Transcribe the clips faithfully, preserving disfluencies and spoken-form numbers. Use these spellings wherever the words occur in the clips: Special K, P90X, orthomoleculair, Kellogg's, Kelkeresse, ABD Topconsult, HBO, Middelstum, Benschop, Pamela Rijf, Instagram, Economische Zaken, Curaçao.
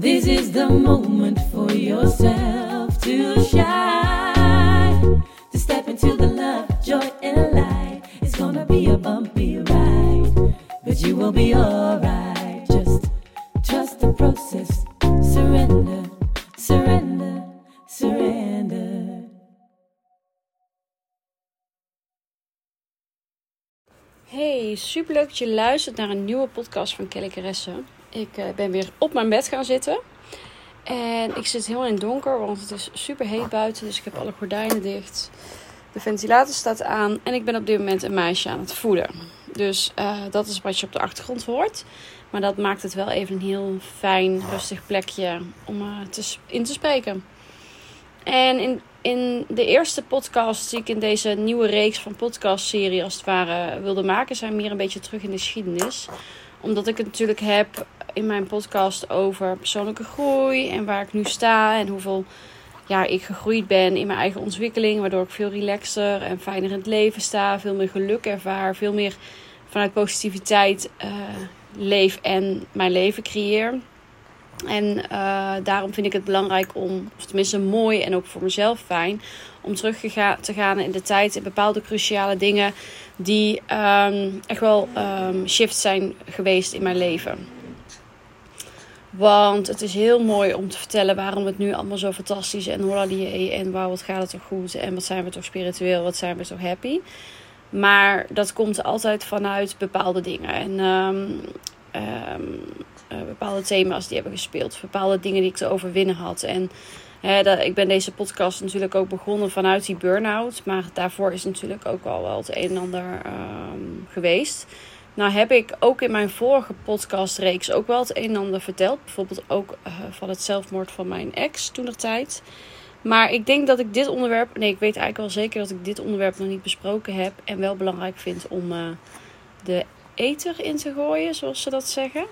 This is the moment for yourself to shine, to step into the love, joy, and light. It's gonna be a bumpy ride, but you will be alright. Just trust the process, surrender, surrender, surrender. Hey, super leuk dat je luistert naar een nieuwe podcast van Kelkeresse. Ik uh, ben weer op mijn bed gaan zitten. En ik zit heel in het donker, want het is super heet buiten. Dus ik heb alle gordijnen dicht. De ventilator staat aan. En ik ben op dit moment een meisje aan het voeden. Dus uh, dat is wat je op de achtergrond hoort. Maar dat maakt het wel even een heel fijn, rustig plekje om uh, te, in te spreken. En in, in de eerste podcast die ik in deze nieuwe reeks van podcastserie als het ware wilde maken, zijn we hier een beetje terug in de geschiedenis. Omdat ik het natuurlijk heb in mijn podcast over persoonlijke groei en waar ik nu sta en hoeveel ja, ik gegroeid ben in mijn eigen ontwikkeling. Waardoor ik veel relaxer en fijner in het leven sta, veel meer geluk ervaar, veel meer vanuit positiviteit uh, leef en mijn leven creëer. En uh, daarom vind ik het belangrijk om, of tenminste mooi en ook voor mezelf fijn, om terug te gaan in de tijd in bepaalde cruciale dingen die um, echt wel um, shifts zijn geweest in mijn leven. Want het is heel mooi om te vertellen waarom het nu allemaal zo fantastisch en hollalier en wauw, wat gaat het toch goed en wat zijn we toch spiritueel, wat zijn we toch happy. Maar dat komt altijd vanuit bepaalde dingen. En Um, um, Uh, bepaalde thema's die hebben gespeeld. Bepaalde dingen die ik te overwinnen had. En hè, dat, ik ben deze podcast natuurlijk ook begonnen vanuit die burn-out. Maar daarvoor is natuurlijk ook al wel het een en ander um, geweest. Nou heb ik ook in mijn vorige podcastreeks ook wel het een en ander verteld. Bijvoorbeeld ook uh, van het zelfmoord van mijn ex toentertijd. Maar ik denk dat ik dit onderwerp... Nee, ik weet eigenlijk wel zeker dat ik dit onderwerp nog niet besproken heb. En wel belangrijk vind om uh, de ether in te gooien, zoals ze dat zeggen.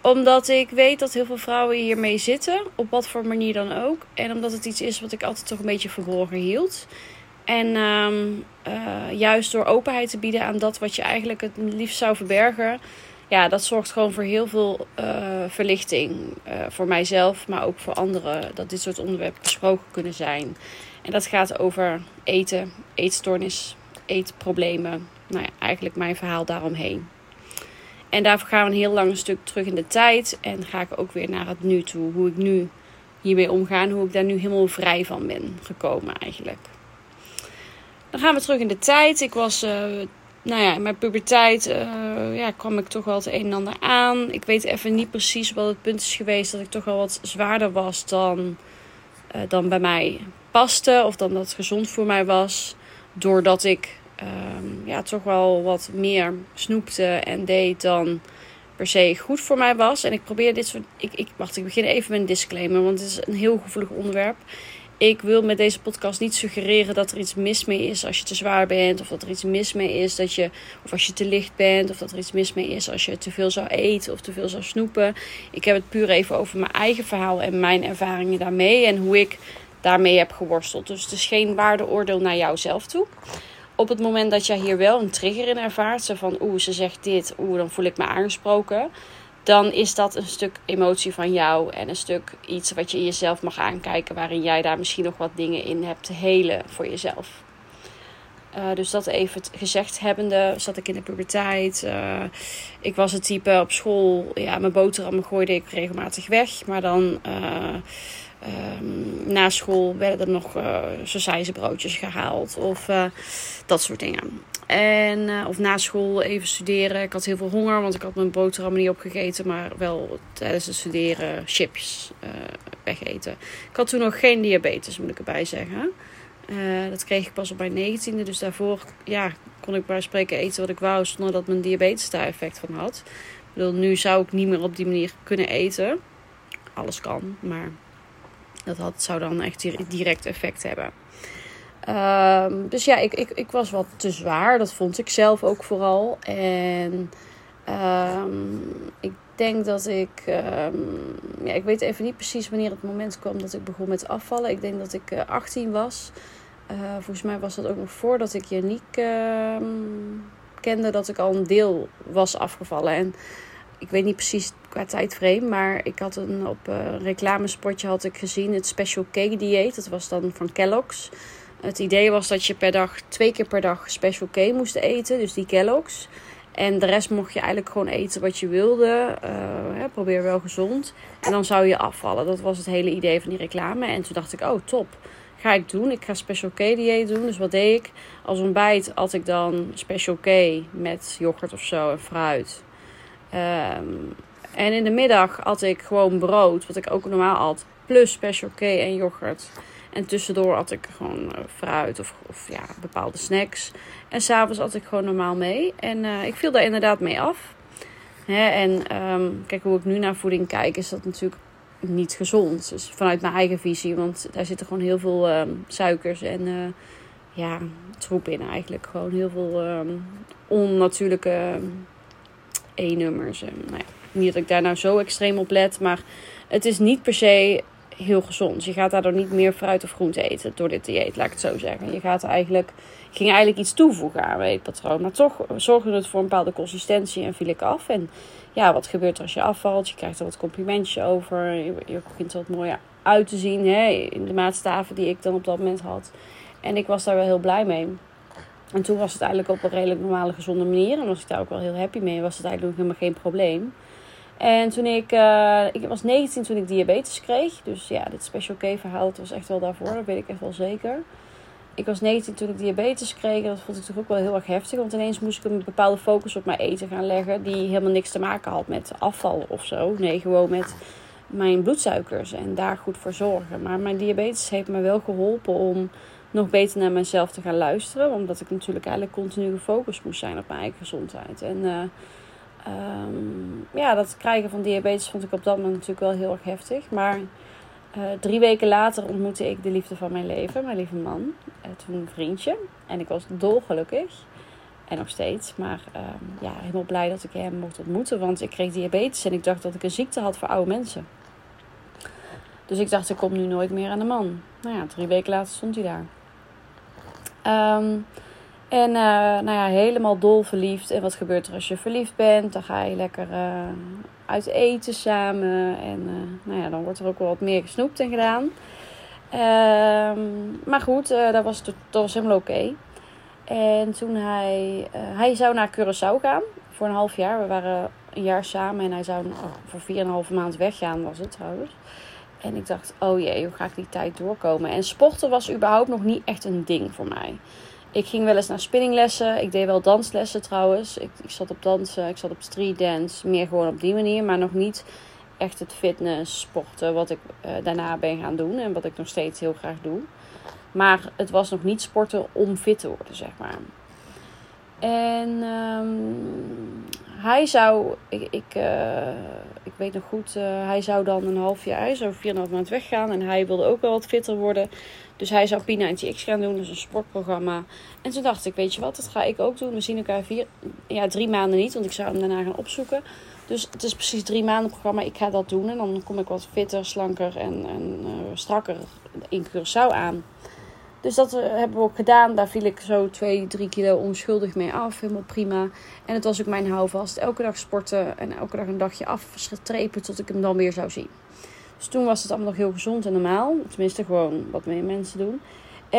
Omdat ik weet dat heel veel vrouwen hiermee zitten. Op wat voor manier dan ook. En omdat het iets is wat ik altijd toch een beetje verborgen hield. En um, uh, juist door openheid te bieden aan dat wat je eigenlijk het liefst zou verbergen. Ja, dat zorgt gewoon voor heel veel uh, verlichting. Uh, voor mijzelf, maar ook voor anderen. Dat dit soort onderwerpen besproken kunnen zijn. En dat gaat over eten, eetstoornis, eetproblemen. Nou ja, eigenlijk mijn verhaal daaromheen. En daarvoor gaan we een heel lang stuk terug in de tijd. En ga ik ook weer naar het nu toe. Hoe ik nu hiermee omga en hoe ik daar nu helemaal vrij van ben gekomen eigenlijk. Dan gaan we terug in de tijd. Ik was, uh, nou ja, in mijn puberteit uh, ja, kwam ik toch wel het een en ander aan. Ik weet even niet precies wat het punt is geweest. Dat ik toch wel wat zwaarder was dan, uh, dan bij mij paste. Of dan dat gezond voor mij was. Doordat ik... Um, ja, toch wel wat meer snoepte en deed dan per se goed voor mij was. En ik probeer dit soort... Ik, ik, wacht, ik begin even met een disclaimer, want het is een heel gevoelig onderwerp. Ik wil met deze podcast niet suggereren dat er iets mis mee is als je te zwaar bent. Of dat er iets mis mee is dat je... Of als je te licht bent. Of dat er iets mis mee is als je te veel zou eten of te veel zou snoepen. Ik heb het puur even over mijn eigen verhaal en mijn ervaringen daarmee. En hoe ik daarmee heb geworsteld. Dus het is geen waardeoordeel naar jouzelf toe. Op het moment dat jij hier wel een trigger in ervaart, zo van oeh, ze zegt dit, oeh, dan voel ik me aangesproken. Dan is dat een stuk emotie van jou en een stuk iets wat je in jezelf mag aankijken, waarin jij daar misschien nog wat dingen in hebt te helen voor jezelf. Uh, dus dat even gezegd hebbende, zat ik in de puberteit. Uh, ik was het type op school, ja, mijn boterhammen gooide ik regelmatig weg, maar dan... Uh, Um, na school werden er nog uh, sausijzenbroodjes gehaald of uh, dat soort dingen. En, uh, of na school even studeren. Ik had heel veel honger, want ik had mijn boterhammen niet opgegeten. Maar wel tijdens het studeren chips uh, wegeten. Ik had toen nog geen diabetes, moet ik erbij zeggen. Uh, dat kreeg ik pas op mijn negentiende. Dus daarvoor ja, kon ik bij spreken eten wat ik wou, zonder dat mijn diabetes daar effect van had. Ik bedoel, nu zou ik niet meer op die manier kunnen eten. Alles kan, maar... Dat had, zou dan echt direct effect hebben. Um, dus ja, ik, ik, ik was wat te zwaar. Dat vond ik zelf ook vooral. En um, ik denk dat ik... Um, ja, ik weet even niet precies wanneer het moment kwam dat ik begon met afvallen. Ik denk dat ik uh, achttien was. Uh, volgens mij was dat ook nog voordat ik Yannick uh, kende. Dat ik al een deel was afgevallen. En ik weet niet precies... qua tijdframe. Maar ik had een, op een reclamespotje had ik gezien het Special K dieet. Dat was dan van Kellogg's. Het idee was dat je per dag twee keer per dag Special K moest eten. Dus die Kellogg's. En de rest mocht je eigenlijk gewoon eten wat je wilde. Uh, ja, probeer wel gezond. En dan zou je afvallen. Dat was het hele idee van die reclame. En toen dacht ik, oh top. Ga ik doen. Ik ga Special K dieet doen. Dus wat deed ik? Als ontbijt had ik dan Special K met yoghurt of zo en fruit. Um, en in de middag had ik gewoon brood. Wat ik ook normaal had. Plus Special K en yoghurt. En tussendoor had ik gewoon fruit of, of ja, bepaalde snacks. En s'avonds had ik gewoon normaal mee. En uh, ik viel daar inderdaad mee af. Hè, en um, kijk, hoe ik nu naar voeding kijk, is dat natuurlijk niet gezond. Dus vanuit mijn eigen visie. Want daar zitten gewoon heel veel um, suikers en uh, ja, troep in eigenlijk. Gewoon heel veel um, onnatuurlijke um, E-nummers. En, nou ja, niet dat ik daar nou zo extreem op let. Maar het is niet per se heel gezond. Je gaat daardoor niet meer fruit of groente eten door dit dieet, laat ik het zo zeggen. Je gaat eigenlijk, je ging eigenlijk iets toevoegen aan het patroon. Maar toch zorgde het voor een bepaalde consistentie en viel ik af. En ja, wat gebeurt er als je afvalt? Je krijgt er wat complimentjes over. Je, je begint er wat mooier uit te zien, hè, in de maatstaven die ik dan op dat moment had. En ik was daar wel heel blij mee. En toen was het eigenlijk op een redelijk normale, gezonde manier. En was ik daar ook wel heel happy mee. Was het eigenlijk helemaal geen probleem. En toen ik, uh, ik was negentien toen ik diabetes kreeg. Dus ja, dit Special K verhaal, dat was echt wel daarvoor. Dat weet ik echt wel zeker. Ik was negentien toen ik diabetes kreeg. En dat vond ik toch ook wel heel erg heftig. Want ineens moest ik een bepaalde focus op mijn eten gaan leggen. Die helemaal niks te maken had met afval of zo. Nee, gewoon met mijn bloedsuikers. En daar goed voor zorgen. Maar mijn diabetes heeft me wel geholpen om nog beter naar mezelf te gaan luisteren. Omdat ik natuurlijk eigenlijk continu gefocust moest zijn op mijn eigen gezondheid. En Uh, Um, ja, dat krijgen van diabetes vond ik op dat moment natuurlijk wel heel erg heftig. Maar uh, drie weken later ontmoette ik de liefde van mijn leven, mijn lieve man. Uh, toen een vriendje. En ik was dolgelukkig. En nog steeds. Maar um, ja, helemaal blij dat ik hem mocht ontmoeten. Want ik kreeg diabetes en ik dacht dat ik een ziekte had voor oude mensen. Dus ik dacht, ik kom nu nooit meer aan de man. Nou ja, drie weken later stond hij daar. Um, En uh, nou ja, helemaal dol verliefd. En wat gebeurt er als je verliefd bent? Dan ga je lekker uh, uit eten samen. En uh, nou ja, dan wordt er ook wel wat meer gesnoept en gedaan. Uh, maar goed, uh, dat, was, dat was helemaal oké. Okay. En toen hij... Uh, hij zou naar Curaçao gaan voor een half jaar. We waren een jaar samen en hij zou voor vier en een halve maand weggaan, was het trouwens. En ik dacht, oh jee, hoe ga ik die tijd doorkomen? En sporten was überhaupt nog niet echt een ding voor mij. Ik ging wel eens naar spinninglessen. Ik deed wel danslessen trouwens. Ik, ik zat op dansen, ik zat op street dance. Meer gewoon op die manier. Maar nog niet echt het fitness, sporten. Wat ik uh, daarna ben gaan doen. En wat ik nog steeds heel graag doe. Maar het was nog niet sporten om fit te worden, zeg maar. En um, hij zou... Ik, ik, uh, ik weet nog goed. Uh, hij zou dan een half jaar, hij zou vier en een half maand weggaan. En hij wilde ook wel wat fitter worden. Dus hij zou P negentig X gaan doen, dus een sportprogramma. En toen dacht ik, weet je wat, dat ga ik ook doen. We zien elkaar vier, ja, drie maanden niet, want ik zou hem daarna gaan opzoeken. Dus het is precies drie maanden programma, ik ga dat doen. En dan kom ik wat fitter, slanker en, en uh, strakker in Curaçao aan. Dus dat hebben we ook gedaan. Daar viel ik zo twee, drie kilo onschuldig mee af. Helemaal prima. En het was ook mijn houvast. Elke dag sporten en elke dag een dagje aftrepen tot ik hem dan weer zou zien. Dus toen was het allemaal nog heel gezond en normaal. Tenminste, gewoon wat meer mensen doen.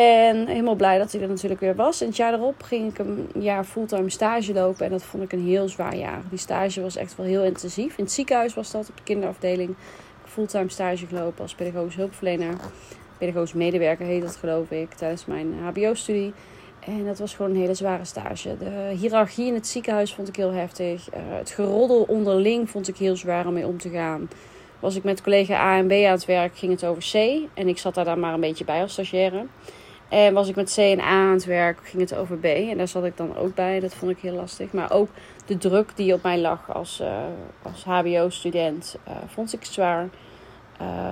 En helemaal blij dat ik er natuurlijk weer was. En het jaar erop ging ik een jaar fulltime stage lopen. En dat vond ik een heel zwaar jaar. Die stage was echt wel heel intensief. In het ziekenhuis was dat, op de kinderafdeling. Fulltime stage gelopen als pedagogisch hulpverlener. Pedagogisch medewerker heet dat, geloof ik, tijdens mijn H B O-studie. En dat was gewoon een hele zware stage. De hiërarchie in het ziekenhuis vond ik heel heftig. Uh, het geroddel onderling vond ik heel zwaar om mee om te gaan. Was ik met collega A en B aan het werk, ging het over C. En ik zat daar dan maar een beetje bij als stagiaire. En was ik met C en A aan het werk, ging het over B. En daar zat ik dan ook bij. Dat vond ik heel lastig. Maar ook de druk die op mij lag als, uh, als H B O-student uh, vond ik zwaar.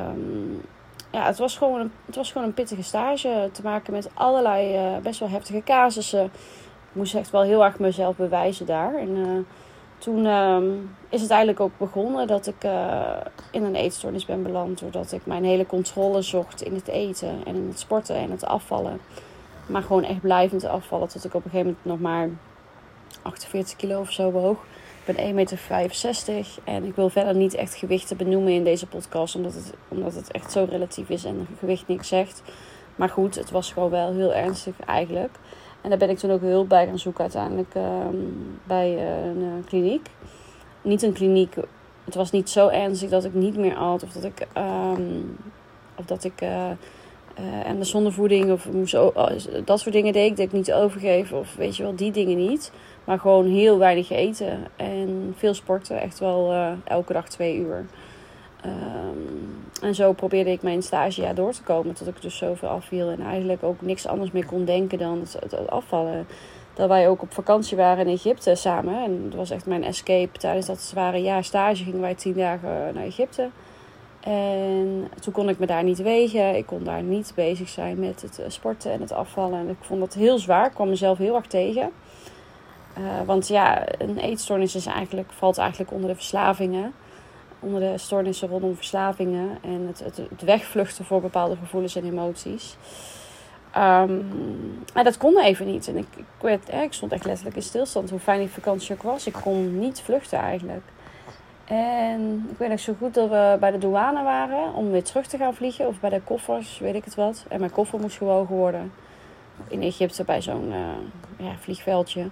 Um, ja, het was, gewoon een, het was gewoon een pittige stage. Te maken met allerlei uh, best wel heftige casussen. Ik moest echt wel heel erg mezelf bewijzen daar. En Uh, Toen uh, is het eigenlijk ook begonnen dat ik uh, in een eetstoornis ben beland. Doordat ik mijn hele controle zocht in het eten en in het sporten en het afvallen. Maar gewoon echt blijvend afvallen tot ik op een gegeven moment nog maar achtenveertig kilo of zo bewoog. ben één meter vijfenzestig en ik wil verder niet echt gewichten benoemen in deze podcast. Omdat het, omdat het echt zo relatief is en gewicht niks zegt. Maar goed, het was gewoon wel heel ernstig eigenlijk. En daar ben ik toen ook hulp bij gaan zoeken uiteindelijk uh, bij uh, een kliniek. Niet een kliniek, het was niet zo ernstig dat ik niet meer at of dat ik... Um, of dat ik uh, uh, en de zondevoeding of moest, oh, dat soort dingen deed ik. Dat ik niet overgeven of weet je wel, die dingen niet. Maar gewoon heel weinig eten en veel sporten. Echt wel uh, elke dag twee uur. Um, en zo probeerde ik mijn stagejaar door te komen. Tot ik dus zoveel afviel en eigenlijk ook niks anders meer kon denken dan het, het afvallen. Dat wij ook op vakantie waren in Egypte samen. En dat was echt mijn escape. Tijdens dat zware jaar stage gingen wij tien dagen naar Egypte. En toen kon ik me daar niet wegen. Ik kon daar niet bezig zijn met het sporten en het afvallen. En ik vond dat heel zwaar. Ik kwam mezelf heel erg tegen. Uh, want ja, een eetstoornis is eigenlijk, valt eigenlijk onder de verslavingen. Onder de stoornissen rondom verslavingen. En het, het, het wegvluchten voor bepaalde gevoelens en emoties. Um, en dat kon even niet. En ik, ik, werd, eh, ik stond echt letterlijk in stilstand. Hoe fijn die vakantie ook was. Ik kon niet vluchten eigenlijk. En ik weet nog zo goed dat we bij de douane waren om weer terug te gaan vliegen. Of bij de koffers, weet ik het wat. En mijn koffer moest gewogen worden. In Egypte bij zo'n uh, ja, vliegveldje.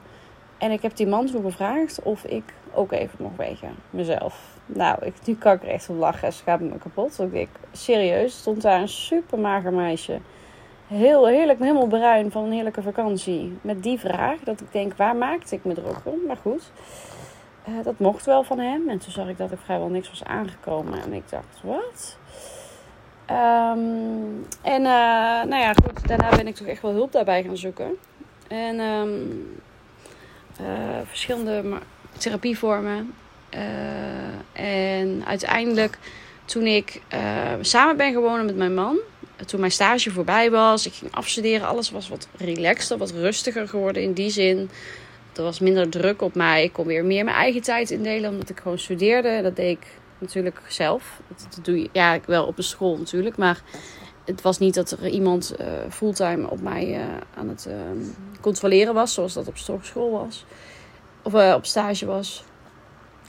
En ik heb die man toen gevraagd of ik ook even mocht wegen. Mezelf. Nou, ik, nu kan ik er echt om lachen. Ze gaat me kapot. Ik denk, serieus, stond daar een super mager meisje. Heel heerlijk, helemaal bruin van een heerlijke vakantie. Met die vraag dat ik denk, waar maakte ik me druk om? Maar goed... Uh, dat mocht wel van hem. En toen zag ik dat ik vrijwel niks was aangekomen. En ik dacht, wat? Um, en uh, nou ja, goed. Daarna ben ik toch echt wel hulp daarbij gaan zoeken. En um, uh, verschillende therapievormen. Uh, en uiteindelijk, toen ik uh, samen ben gewoond met mijn man. Toen mijn stage voorbij was. Ik ging afstuderen. Alles was wat relaxter, wat rustiger geworden in die zin. Er was minder druk op mij. Ik kon weer meer mijn eigen tijd indelen. Omdat ik gewoon studeerde. En dat deed ik natuurlijk zelf. Dat doe je ja, wel op een school natuurlijk. Maar het was niet dat er iemand uh, fulltime op mij uh, aan het uh, controleren was. Zoals dat op school was. Of uh, op stage was.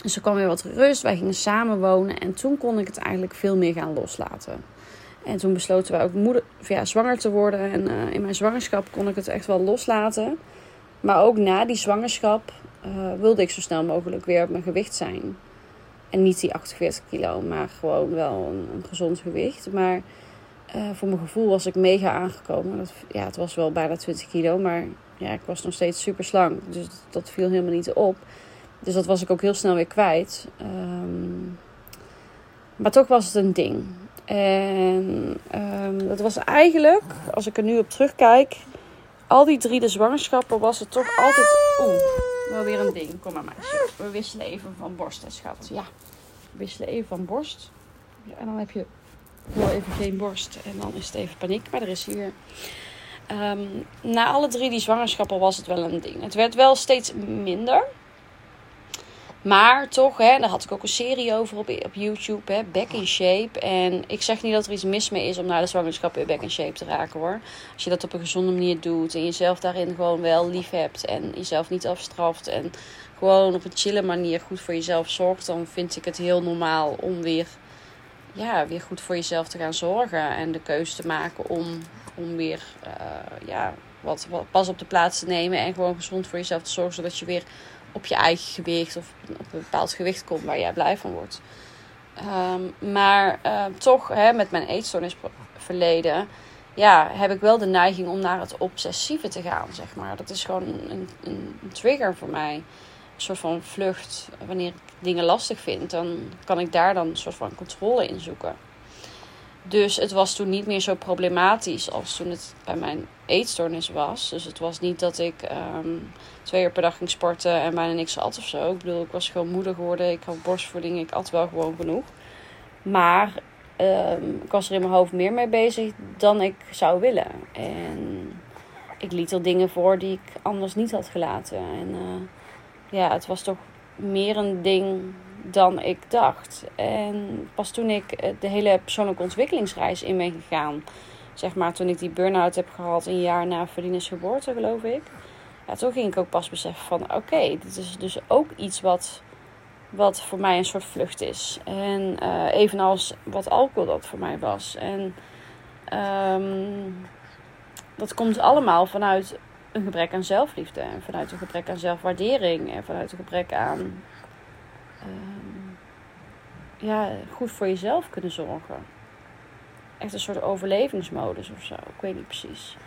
Dus er kwam weer wat rust. Wij gingen samen wonen. En toen kon ik het eigenlijk veel meer gaan loslaten. En toen besloten wij ook moeder, ja, zwanger te worden. En uh, in mijn zwangerschap kon ik het echt wel loslaten. Maar ook na die zwangerschap uh, wilde ik zo snel mogelijk weer op mijn gewicht zijn. En niet die achtenveertig kilo, maar gewoon wel een, een gezond gewicht. Maar uh, voor mijn gevoel was ik mega aangekomen. Dat, ja, het was wel bijna twintig kilo, maar ja, ik was nog steeds super slank. Dus dat, dat viel helemaal niet op. Dus dat was ik ook heel snel weer kwijt. Um, maar toch was het een ding. En um, dat was eigenlijk, als ik er nu op terugkijk... Al die drie de zwangerschappen was het toch altijd... Oeh, wel weer een ding. Kom maar meisje. We wisselen even van borst, hè, schat. Ja, we wisselen even van borst. Ja, en dan heb je wel even geen borst. En dan is het even paniek. Maar er is hier... Um, na alle drie die zwangerschappen was het wel een ding. Het werd wel steeds minder. Maar toch, hè, daar had ik ook een serie over op, op YouTube. Hè, back in shape. En ik zeg niet dat er iets mis mee is om na de zwangerschap weer back in shape te raken hoor. Als je dat op een gezonde manier doet. En jezelf daarin gewoon wel lief hebt. En jezelf niet afstraft. En gewoon op een chille manier goed voor jezelf zorgt. Dan vind ik het heel normaal om weer, ja, weer goed voor jezelf te gaan zorgen. En de keuze te maken om, om weer uh, ja, wat, wat pas op de plaats te nemen. En gewoon gezond voor jezelf te zorgen. Zodat je weer... op je eigen gewicht of op een bepaald gewicht komt waar jij blij van wordt. Um, maar uh, toch, hè, met mijn eetstoornisverleden... ja, heb ik wel de neiging om naar het obsessieve te gaan, zeg maar. Dat is gewoon een, een, een trigger voor mij. Een soort van vlucht. Wanneer ik dingen lastig vind, dan kan ik daar dan een soort van controle in zoeken. Dus het was toen niet meer zo problematisch als toen het bij mijn eetstoornis was. Dus het was niet dat ik um, twee uur per dag ging sporten en bijna niks at of zo. Ik bedoel, ik was gewoon moeder geworden. Ik had borstvoeding. Ik at wel gewoon genoeg. Maar um, ik was er in mijn hoofd meer mee bezig dan ik zou willen. En ik liet er dingen voor die ik anders niet had gelaten. En uh, ja, het was toch meer een ding... dan ik dacht. En pas toen ik de hele persoonlijke ontwikkelingsreis in ben gegaan. Zeg maar toen ik die burn-out heb gehad. Een jaar na Verdienes geboorte geloof ik. Ja, toen ging ik ook pas beseffen van. Oké, okay, dit is dus ook iets wat Wat voor mij een soort vlucht is. En uh, evenals wat alcohol dat voor mij was. En um, dat komt allemaal vanuit een gebrek aan zelfliefde. En vanuit een gebrek aan zelfwaardering. En vanuit een gebrek aan um, ja, goed voor jezelf kunnen zorgen. Echt een soort overlevingsmodus of zo. Ik weet niet precies.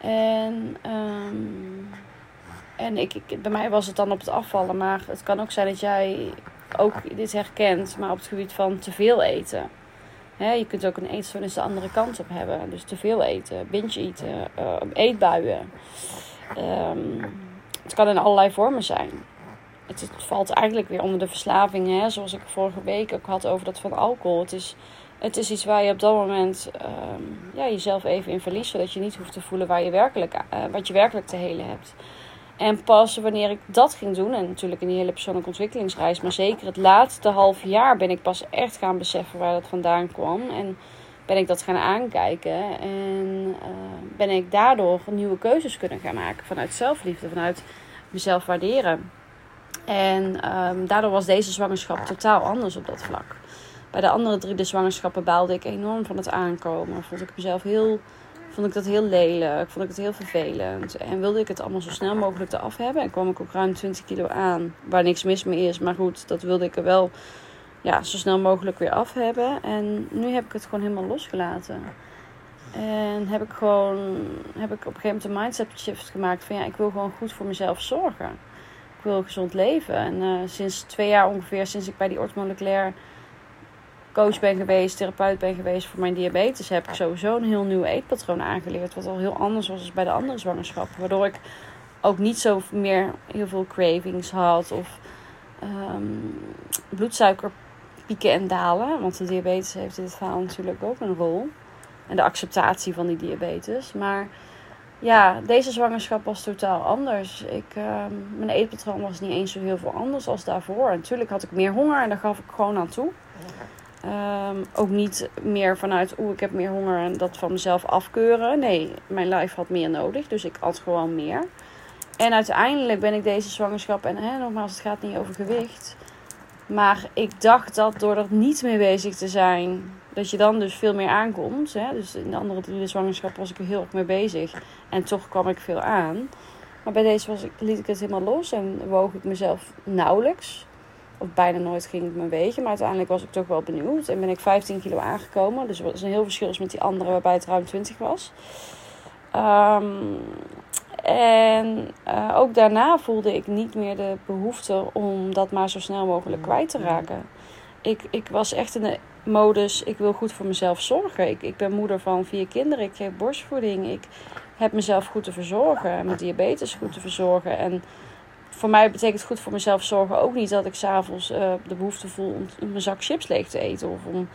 En... Um, En ik, ik, bij mij was het dan op het afvallen. Maar het kan ook zijn dat jij ook dit herkent. Maar op het gebied van te veel eten. He, je kunt ook een eetstoornis de andere kant op hebben. Dus te veel eten. Binge eten. Uh, eetbuien. Um, het kan in allerlei vormen zijn. Het, het valt eigenlijk weer onder de verslaving. Hè? Zoals ik vorige week ook had over dat van alcohol. Het is, het is iets waar je op dat moment um, ja, jezelf even in verliest. Zodat je niet hoeft te voelen waar je werkelijk, uh, wat je werkelijk te helen hebt. En pas wanneer ik dat ging doen, en natuurlijk in die hele persoonlijke ontwikkelingsreis, maar zeker het laatste half jaar ben ik pas echt gaan beseffen waar dat vandaan kwam. En ben ik dat gaan aankijken. En uh, ben ik daardoor nieuwe keuzes kunnen gaan maken vanuit zelfliefde, vanuit mezelf waarderen. En um, daardoor was deze zwangerschap totaal anders op dat vlak. Bij de andere drie de zwangerschappen baalde ik enorm van het aankomen. Vond ik mezelf heel... Vond ik dat heel lelijk. Vond ik het heel vervelend. En wilde ik het allemaal zo snel mogelijk eraf hebben. En kwam ik ook ruim twintig kilo aan. Waar niks mis mee is. Maar goed, dat wilde ik er wel ja, zo snel mogelijk weer af hebben. En nu heb ik het gewoon helemaal losgelaten. En heb ik gewoon heb ik op een gegeven moment een mindset shift gemaakt. Van ja, ik wil gewoon goed voor mezelf zorgen. Ik wil gezond leven. En uh, sinds twee jaar ongeveer, sinds ik bij die orthomoleculair coach ben geweest, therapeut ben geweest voor mijn diabetes, heb ik sowieso een heel nieuw eetpatroon aangeleerd. Wat al heel anders was dan bij de andere zwangerschappen. Waardoor ik ook niet zo meer heel veel cravings had. Of um, bloedsuikerpieken en dalen. Want de diabetes heeft in dit verhaal natuurlijk ook een rol. En de acceptatie van die diabetes. Maar ja, deze zwangerschap was totaal anders. Ik, uh, mijn eetpatroon was niet eens zo heel veel anders als daarvoor. En natuurlijk had ik meer honger en daar gaf ik gewoon aan toe. Um, ook niet meer vanuit, oeh, ik heb meer honger en dat van mezelf afkeuren. Nee, mijn lijf had meer nodig, dus ik at gewoon meer. En uiteindelijk ben ik deze zwangerschap, en hè, nogmaals, het gaat niet over gewicht. Maar ik dacht dat door er niet mee bezig te zijn, dat je dan dus veel meer aankomt. Hè? Dus in de andere drie zwangerschappen was ik er heel erg mee bezig. En toch kwam ik veel aan. Maar bij deze was ik, liet ik het helemaal los en woog ik mezelf nauwelijks. Of bijna nooit ging ik mijn wegen. Maar uiteindelijk was ik toch wel benieuwd. En ben ik vijftien kilo aangekomen. Dus dat is een heel verschil met die andere waarbij het ruim twintig was. Um, en uh, ook daarna voelde ik niet meer de behoefte om dat maar zo snel mogelijk kwijt te raken. Ik, ik was echt in de modus, ik wil goed voor mezelf zorgen. Ik, ik ben moeder van vier kinderen. Ik geef borstvoeding. Ik heb mezelf goed te verzorgen. En mijn diabetes goed te verzorgen. En voor mij betekent goed voor mezelf zorgen ook niet dat ik 's avonds uh, de behoefte voel om t- mijn zak chips leeg te eten. Of om,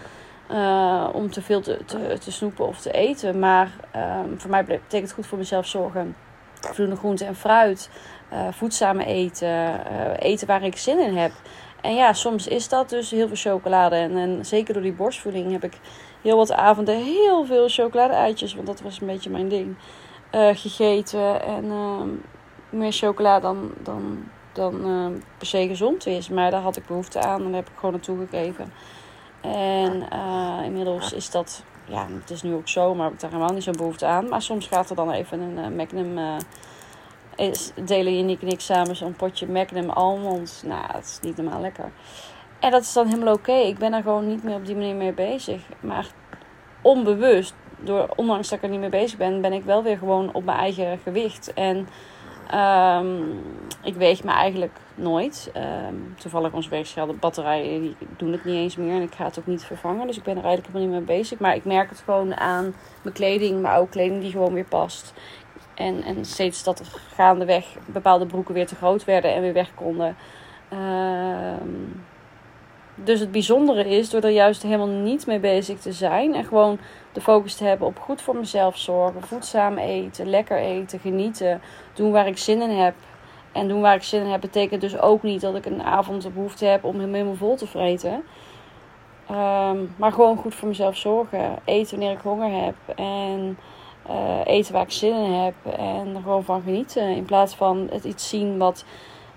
uh, om te veel te, te, te snoepen of te eten. Maar uh, voor mij betekent goed voor mezelf zorgen voldoende groente en fruit. Uh, voedzame eten. Uh, eten waar ik zin in heb. En ja, soms is dat dus heel veel chocolade. En, en zeker door die borstvoeding heb ik heel wat avonden heel veel chocolade-eitjes. Want dat was een beetje mijn ding. Uh, gegeten en... Uh, meer chocola dan, dan, dan uh, per se gezond is. Maar daar had ik behoefte aan. En daar heb ik gewoon naartoe gegeven. En uh, inmiddels is dat... Ja, het is nu ook zo. Maar heb ik daar helemaal niet zo'n behoefte aan. Maar soms gaat er dan even een uh, Magnum... Uh, is, delen Yannick en ik samen zo'n potje Magnum almond. Nou, dat is niet normaal lekker. En dat is dan helemaal oké. Okay. Ik ben er gewoon niet meer op die manier mee bezig. Maar onbewust, door, ondanks dat ik er niet mee bezig ben... ben ik wel weer gewoon op mijn eigen gewicht. En... Um, ik weeg me eigenlijk nooit. Um, toevallig onze weegschaal, de batterijen die doen het niet eens meer. En ik ga het ook niet vervangen. Dus ik ben er eigenlijk helemaal niet mee bezig. Maar ik merk het gewoon aan mijn kleding. Maar ook kleding die gewoon weer past. En, en steeds dat er gaandeweg bepaalde broeken weer te groot werden. En weer weg konden. Um, dus het bijzondere is door er juist helemaal niet mee bezig te zijn. En gewoon de focus te hebben op goed voor mezelf zorgen. Voedzaam eten, lekker eten, genieten. Doen waar ik zin in heb. En doen waar ik zin in heb betekent dus ook niet dat ik een avond de behoefte heb om helemaal vol te vreten. Um, maar gewoon goed voor mezelf zorgen. Eten wanneer ik honger heb. En uh, eten waar ik zin in heb. En er gewoon van genieten. In plaats van het iets zien wat...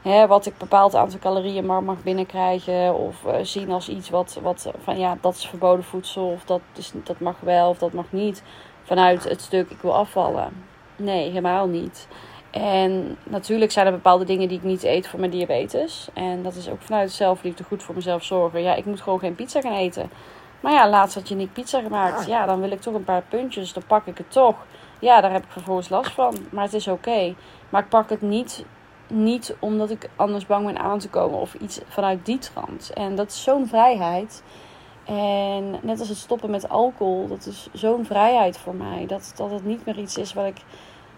hè, wat ik bepaald aantal calorieën maar mag binnenkrijgen. Of uh, zien als iets wat, wat van ja, dat is verboden voedsel. Of dat, is, dat mag wel of dat mag niet. Vanuit het stuk ik wil afvallen. Nee, helemaal niet. En natuurlijk zijn er bepaalde dingen die ik niet eet voor mijn diabetes. En dat is ook vanuit zelfliefde goed voor mezelf zorgen. Ja, ik moet gewoon geen pizza gaan eten. Maar ja, laatst had je niet pizza gemaakt. Ja, dan wil ik toch een paar puntjes. Dan pak ik het toch. Ja, daar heb ik vervolgens last van. Maar het is oké. Okay. Maar ik pak het niet, niet omdat ik anders bang ben aan te komen. Of iets vanuit die trant. En dat is zo'n vrijheid. En net als het stoppen met alcohol. Dat is zo'n vrijheid voor mij. Dat, dat het niet meer iets is wat ik...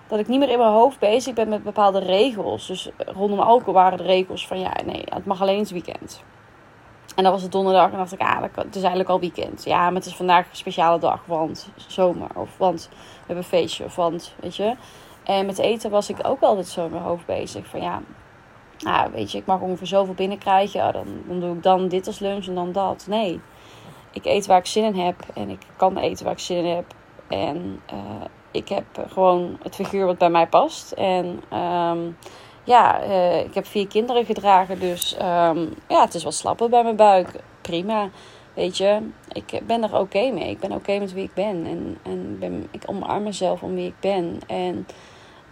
Dat ik niet meer in mijn hoofd bezig ben met bepaalde regels. Dus rondom alcohol waren de regels van... Ja, nee, het mag alleen het weekend. En dan was het donderdag en dacht ik... Ah, het is eigenlijk al weekend. Ja, maar het is vandaag een speciale dag. Want zomer. Of want we hebben een feestje. Of want, weet je. En met eten was ik ook altijd zo in mijn hoofd bezig. Van ja, nou, weet je, ik mag ongeveer zoveel binnenkrijgen. Ja, dan, dan doe ik dan dit als lunch en dan dat. Nee. Ik eet waar ik zin in heb. En ik kan eten waar ik zin in heb. En... Uh, Ik heb gewoon het figuur wat bij mij past. En um, ja, uh, ik heb vier kinderen gedragen. Dus um, ja, het is wat slapper bij mijn buik. Prima, weet je. Ik ben er oké okay mee. Ik ben oké okay met wie ik ben. En, en ben, ik omarm mezelf om wie ik ben. En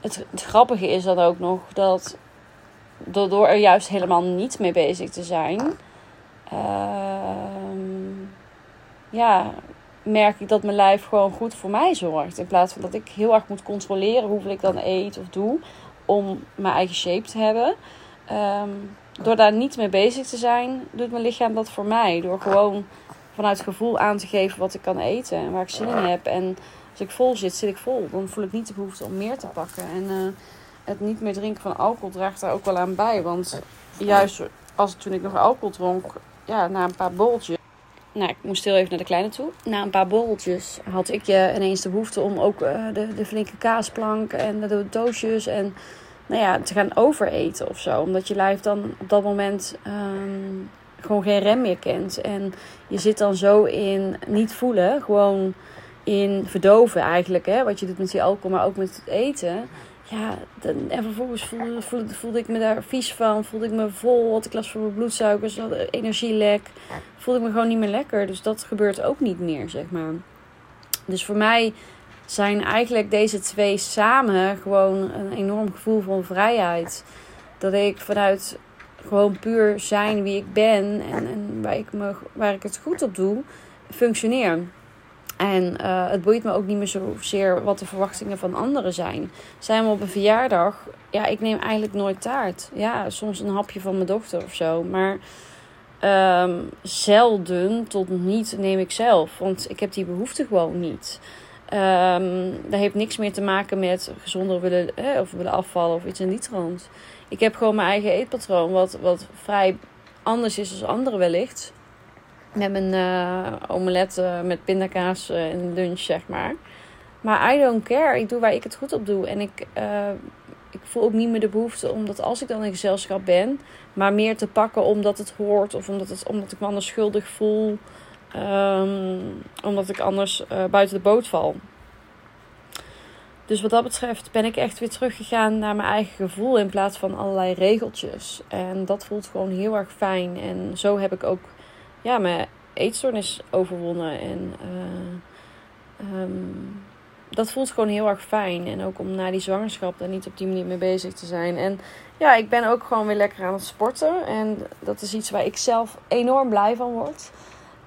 het, het grappige is dan ook nog dat... Door er juist helemaal niet mee bezig te zijn... Uh, ja... merk ik dat mijn lijf gewoon goed voor mij zorgt. In plaats van dat ik heel erg moet controleren hoeveel ik dan eet of doe. Om mijn eigen shape te hebben. Um, door daar niet mee bezig te zijn, doet mijn lichaam dat voor mij. Door gewoon vanuit het gevoel aan te geven wat ik kan eten. En waar ik zin in heb. En als ik vol zit, zit ik vol. Dan voel ik niet de behoefte om meer te pakken. En uh, het niet meer drinken van alcohol draagt daar ook wel aan bij. Want juist als toen ik nog alcohol dronk, ja, na een paar borreltjes. Nou, ik moest heel even naar de kleine toe. Na een paar borreltjes had ik uh, ineens de behoefte om ook uh, de, de flinke kaasplank en de, de doosjes en nou ja, te gaan overeten of zo. Omdat je lijf dan op dat moment um, gewoon geen rem meer kent. En je zit dan zo in niet voelen, gewoon in verdoven eigenlijk. Hè? Wat je doet met die alcohol, maar ook met het eten. Ja, dan, en vervolgens voelde, voelde, voelde ik me daar vies van. Voelde ik me vol, had ik last van mijn bloedsuikers, energielek. Voelde ik me gewoon niet meer lekker. Dus dat gebeurt ook niet meer, zeg maar. Dus voor mij zijn eigenlijk deze twee samen gewoon een enorm gevoel van vrijheid. Dat ik vanuit gewoon puur zijn wie ik ben en, en waar, ik me, waar ik het goed op doe, functioneer. En uh, het boeit me ook niet meer zozeer wat de verwachtingen van anderen zijn. Zijn we op een verjaardag? Ja, ik neem eigenlijk nooit taart. Ja, soms een hapje van mijn dochter of zo. Maar um, zelden tot niet neem ik zelf. Want ik heb die behoefte gewoon niet. Um, dat heeft niks meer te maken met gezonder willen, eh, of willen afvallen of iets in die trant. Ik heb gewoon mijn eigen eetpatroon. Wat, wat vrij anders is dan anderen wellicht. Met mijn uh, omelet uh, met pindakaas uh, en lunch, zeg maar. Maar I don't care. Ik doe waar ik het goed op doe. En ik, uh, ik voel ook niet meer de behoefte om dat als ik dan in gezelschap ben... maar meer te pakken omdat het hoort. Of omdat, het, omdat ik me anders schuldig voel. Um, omdat ik anders uh, buiten de boot val. Dus wat dat betreft ben ik echt weer teruggegaan naar mijn eigen gevoel... in plaats van allerlei regeltjes. En dat voelt gewoon heel erg fijn. En zo heb ik ook... Ja, mijn eetstoornis overwonnen. En uh, um, dat voelt gewoon heel erg fijn. En ook om na die zwangerschap daar niet op die manier mee bezig te zijn. En ja, ik ben ook gewoon weer lekker aan het sporten. En dat is iets waar ik zelf enorm blij van word.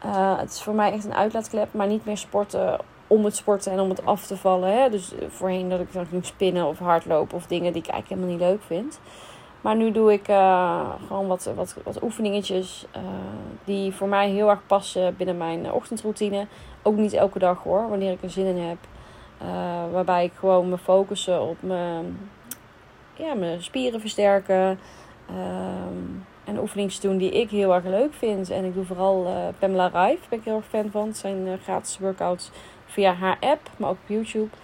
Uh, het is voor mij echt een uitlaatklep. Maar niet meer sporten om het sporten en om het af te vallen. Hè? Dus voorheen dat ik dan ging spinnen of hardlopen of dingen die ik eigenlijk helemaal niet leuk vind. Maar nu doe ik uh, gewoon wat, wat, wat oefeningetjes uh, die voor mij heel erg passen binnen mijn ochtendroutine. Ook niet elke dag hoor, wanneer ik er zin in heb. Uh, waarbij ik gewoon me focussen op mijn, ja, mijn spieren versterken. Uh, en oefeningen doen die ik heel erg leuk vind. En ik doe vooral uh, Pamela Rijf, daar ben ik heel erg fan van. Het zijn uh, gratis workouts via haar app, maar ook op YouTube.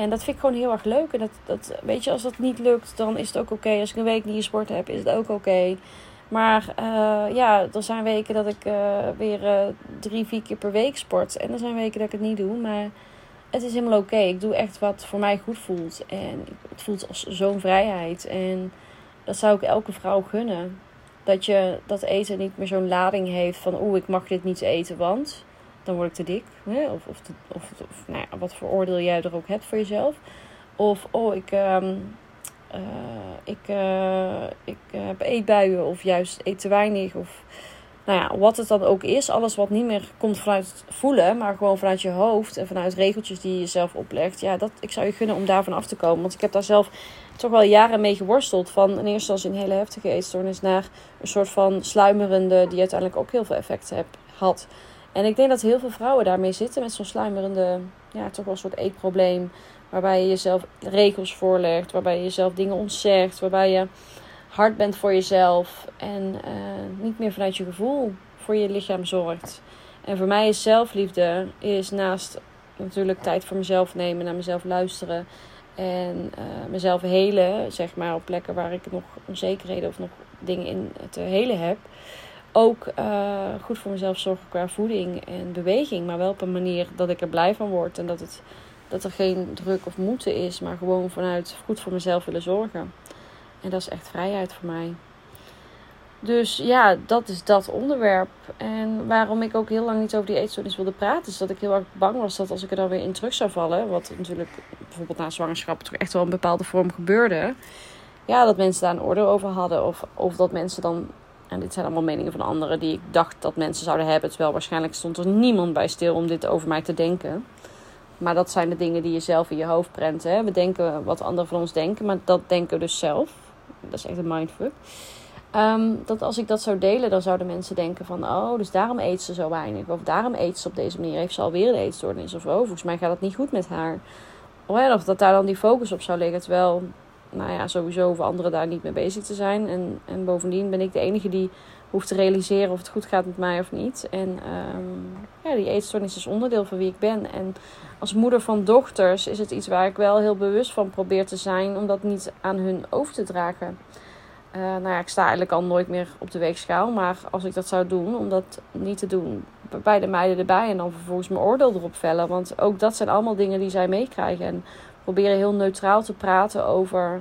En dat vind ik gewoon heel erg leuk. En dat, dat, weet je, als dat niet lukt, dan is het ook oké. Okay. Als ik een week niet gesport heb, is het ook oké. Okay. Maar uh, ja, er zijn weken dat ik uh, weer uh, drie, vier keer per week sport. En er zijn weken dat ik het niet doe. Maar het is helemaal oké. Okay. Ik doe echt wat voor mij goed voelt. En het voelt als zo'n vrijheid. En dat zou ik elke vrouw gunnen. Dat je dat eten niet meer zo'n lading heeft van... oeh, ik mag dit niet eten, want dan word ik te dik. Hè? Of, of, te, of, of nou ja, wat voor oordeel jij er ook hebt voor jezelf. Of, oh, ik, um, uh, ik, uh, ik uh, heb eetbuien of juist eet te weinig. Of nou ja, wat het dan ook is. Alles wat niet meer komt vanuit het voelen, maar gewoon vanuit je hoofd... en vanuit regeltjes die je jezelf oplegt. Ja, dat, ik zou je gunnen om daarvan af te komen. Want ik heb daar zelf... toch wel jaren mee geworsteld. Van in eerste instantie een hele heftige eetstoornis naar een soort van sluimerende die uiteindelijk ook heel veel effect heb, had. En ik denk dat heel veel vrouwen daarmee zitten met zo'n sluimerende, ja, toch wel een soort eetprobleem. Waarbij je jezelf regels voorlegt, waarbij je jezelf dingen ontzegt, waarbij je hard bent voor jezelf en uh, niet meer vanuit je gevoel voor je lichaam zorgt. En voor mij is zelfliefde is naast natuurlijk tijd voor mezelf nemen, naar mezelf luisteren. En uh, mezelf helen, zeg maar, op plekken waar ik nog onzekerheden of nog dingen in te helen heb. Ook uh, goed voor mezelf zorgen qua voeding en beweging. Maar wel op een manier dat ik er blij van word. En dat, het, dat er geen druk of moeten is. Maar gewoon vanuit goed voor mezelf willen zorgen. En dat is echt vrijheid voor mij. Dus ja, dat is dat onderwerp. En waarom ik ook heel lang niet over die eetstoornis wilde praten... is dat ik heel erg bang was dat als ik er dan weer in terug zou vallen... wat natuurlijk bijvoorbeeld na zwangerschap toch echt wel een bepaalde vorm gebeurde... ja, dat mensen daar een oordeel over hadden. Of, of dat mensen dan... en dit zijn allemaal meningen van anderen die ik dacht dat mensen zouden hebben... terwijl waarschijnlijk stond er niemand bij stil om dit over mij te denken. Maar dat zijn de dingen die je zelf in je hoofd prent. Hè? We denken wat anderen van ons denken, maar dat denken we dus zelf. Dat is echt een mindfuck. Um, dat als ik dat zou delen, dan zouden mensen denken van... oh, dus daarom eet ze zo weinig. Of daarom eet ze op deze manier. Heeft ze alweer een eetstoornis? Of oh, volgens mij gaat het niet goed met haar. Of dat daar dan die focus op zou liggen. Terwijl, nou ja, sowieso hoeven anderen daar niet mee bezig te zijn. En, en bovendien ben ik de enige die hoeft te realiseren of het goed gaat met mij of niet. En um, ja, die eetstoornis is onderdeel van wie ik ben. En als moeder van dochters is het iets waar ik wel heel bewust van probeer te zijn... om dat niet aan hun over te dragen... Uh, nou ja, ik sta eigenlijk al nooit meer op de weegschaal. Maar als ik dat zou doen, om dat niet te doen bij de meiden erbij. En dan vervolgens mijn oordeel erop vellen. Want ook dat zijn allemaal dingen die zij meekrijgen. En proberen heel neutraal te praten over,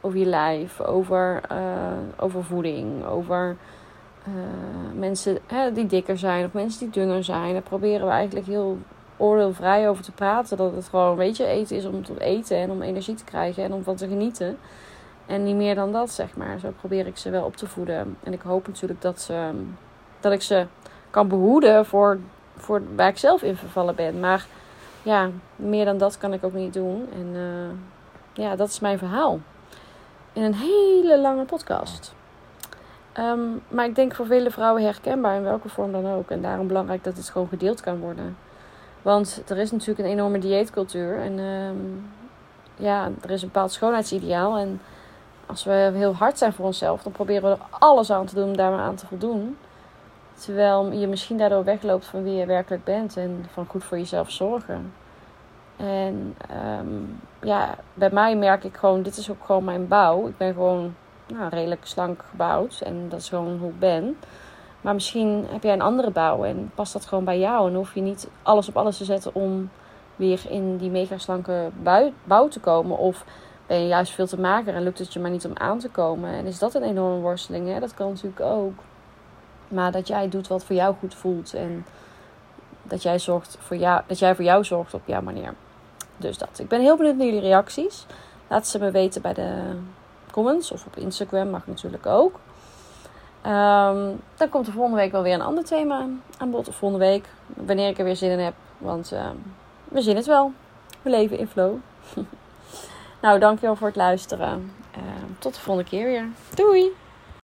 over je lijf. Over, uh, over voeding. Over uh, mensen hè, die dikker zijn of mensen die dunner zijn. Daar proberen we eigenlijk heel oordeelvrij over te praten. Dat het gewoon, weet je, eten is om te eten. En om energie te krijgen en om van te genieten. En niet meer dan dat, zeg maar. Zo probeer ik ze wel op te voeden. En ik hoop natuurlijk dat, ze, dat ik ze kan behoeden voor, voor waar ik zelf in vervallen ben. Maar ja, meer dan dat kan ik ook niet doen. En uh, ja, dat is mijn verhaal. In een hele lange podcast. Um, maar ik denk voor vele vrouwen herkenbaar in welke vorm dan ook. En daarom belangrijk dat het gewoon gedeeld kan worden. Want er is natuurlijk een enorme dieetcultuur. En um, ja, er is een bepaald schoonheidsideaal. En... als we heel hard zijn voor onszelf, dan proberen we er alles aan te doen om daar maar aan te voldoen. Terwijl je misschien daardoor wegloopt van wie je werkelijk bent en van goed voor jezelf zorgen. En um, ja, bij mij merk ik gewoon, dit is ook gewoon mijn bouw. Ik ben gewoon nou, redelijk slank gebouwd en dat is gewoon hoe ik ben. Maar misschien heb jij een andere bouw en past dat gewoon bij jou. En hoef je niet alles op alles te zetten om weer in die mega slanke bui- bouw te komen of... ben je juist veel te mager en lukt het je maar niet om aan te komen. En is dat een enorme worsteling, hè? Dat kan natuurlijk ook. Maar dat jij doet wat voor jou goed voelt. En dat jij, zorgt voor jou, dat jij voor jou zorgt op jouw manier. Dus dat. Ik ben heel benieuwd naar jullie reacties. Laat ze me weten bij de comments. Of op Instagram mag natuurlijk ook. Um, dan komt er volgende week wel weer een ander thema aan bod. Of volgende week. Wanneer ik er weer zin in heb. Want uh, we zien het wel. We leven in flow. Nou, dankjewel voor het luisteren. Uh, tot de volgende keer weer. Doei!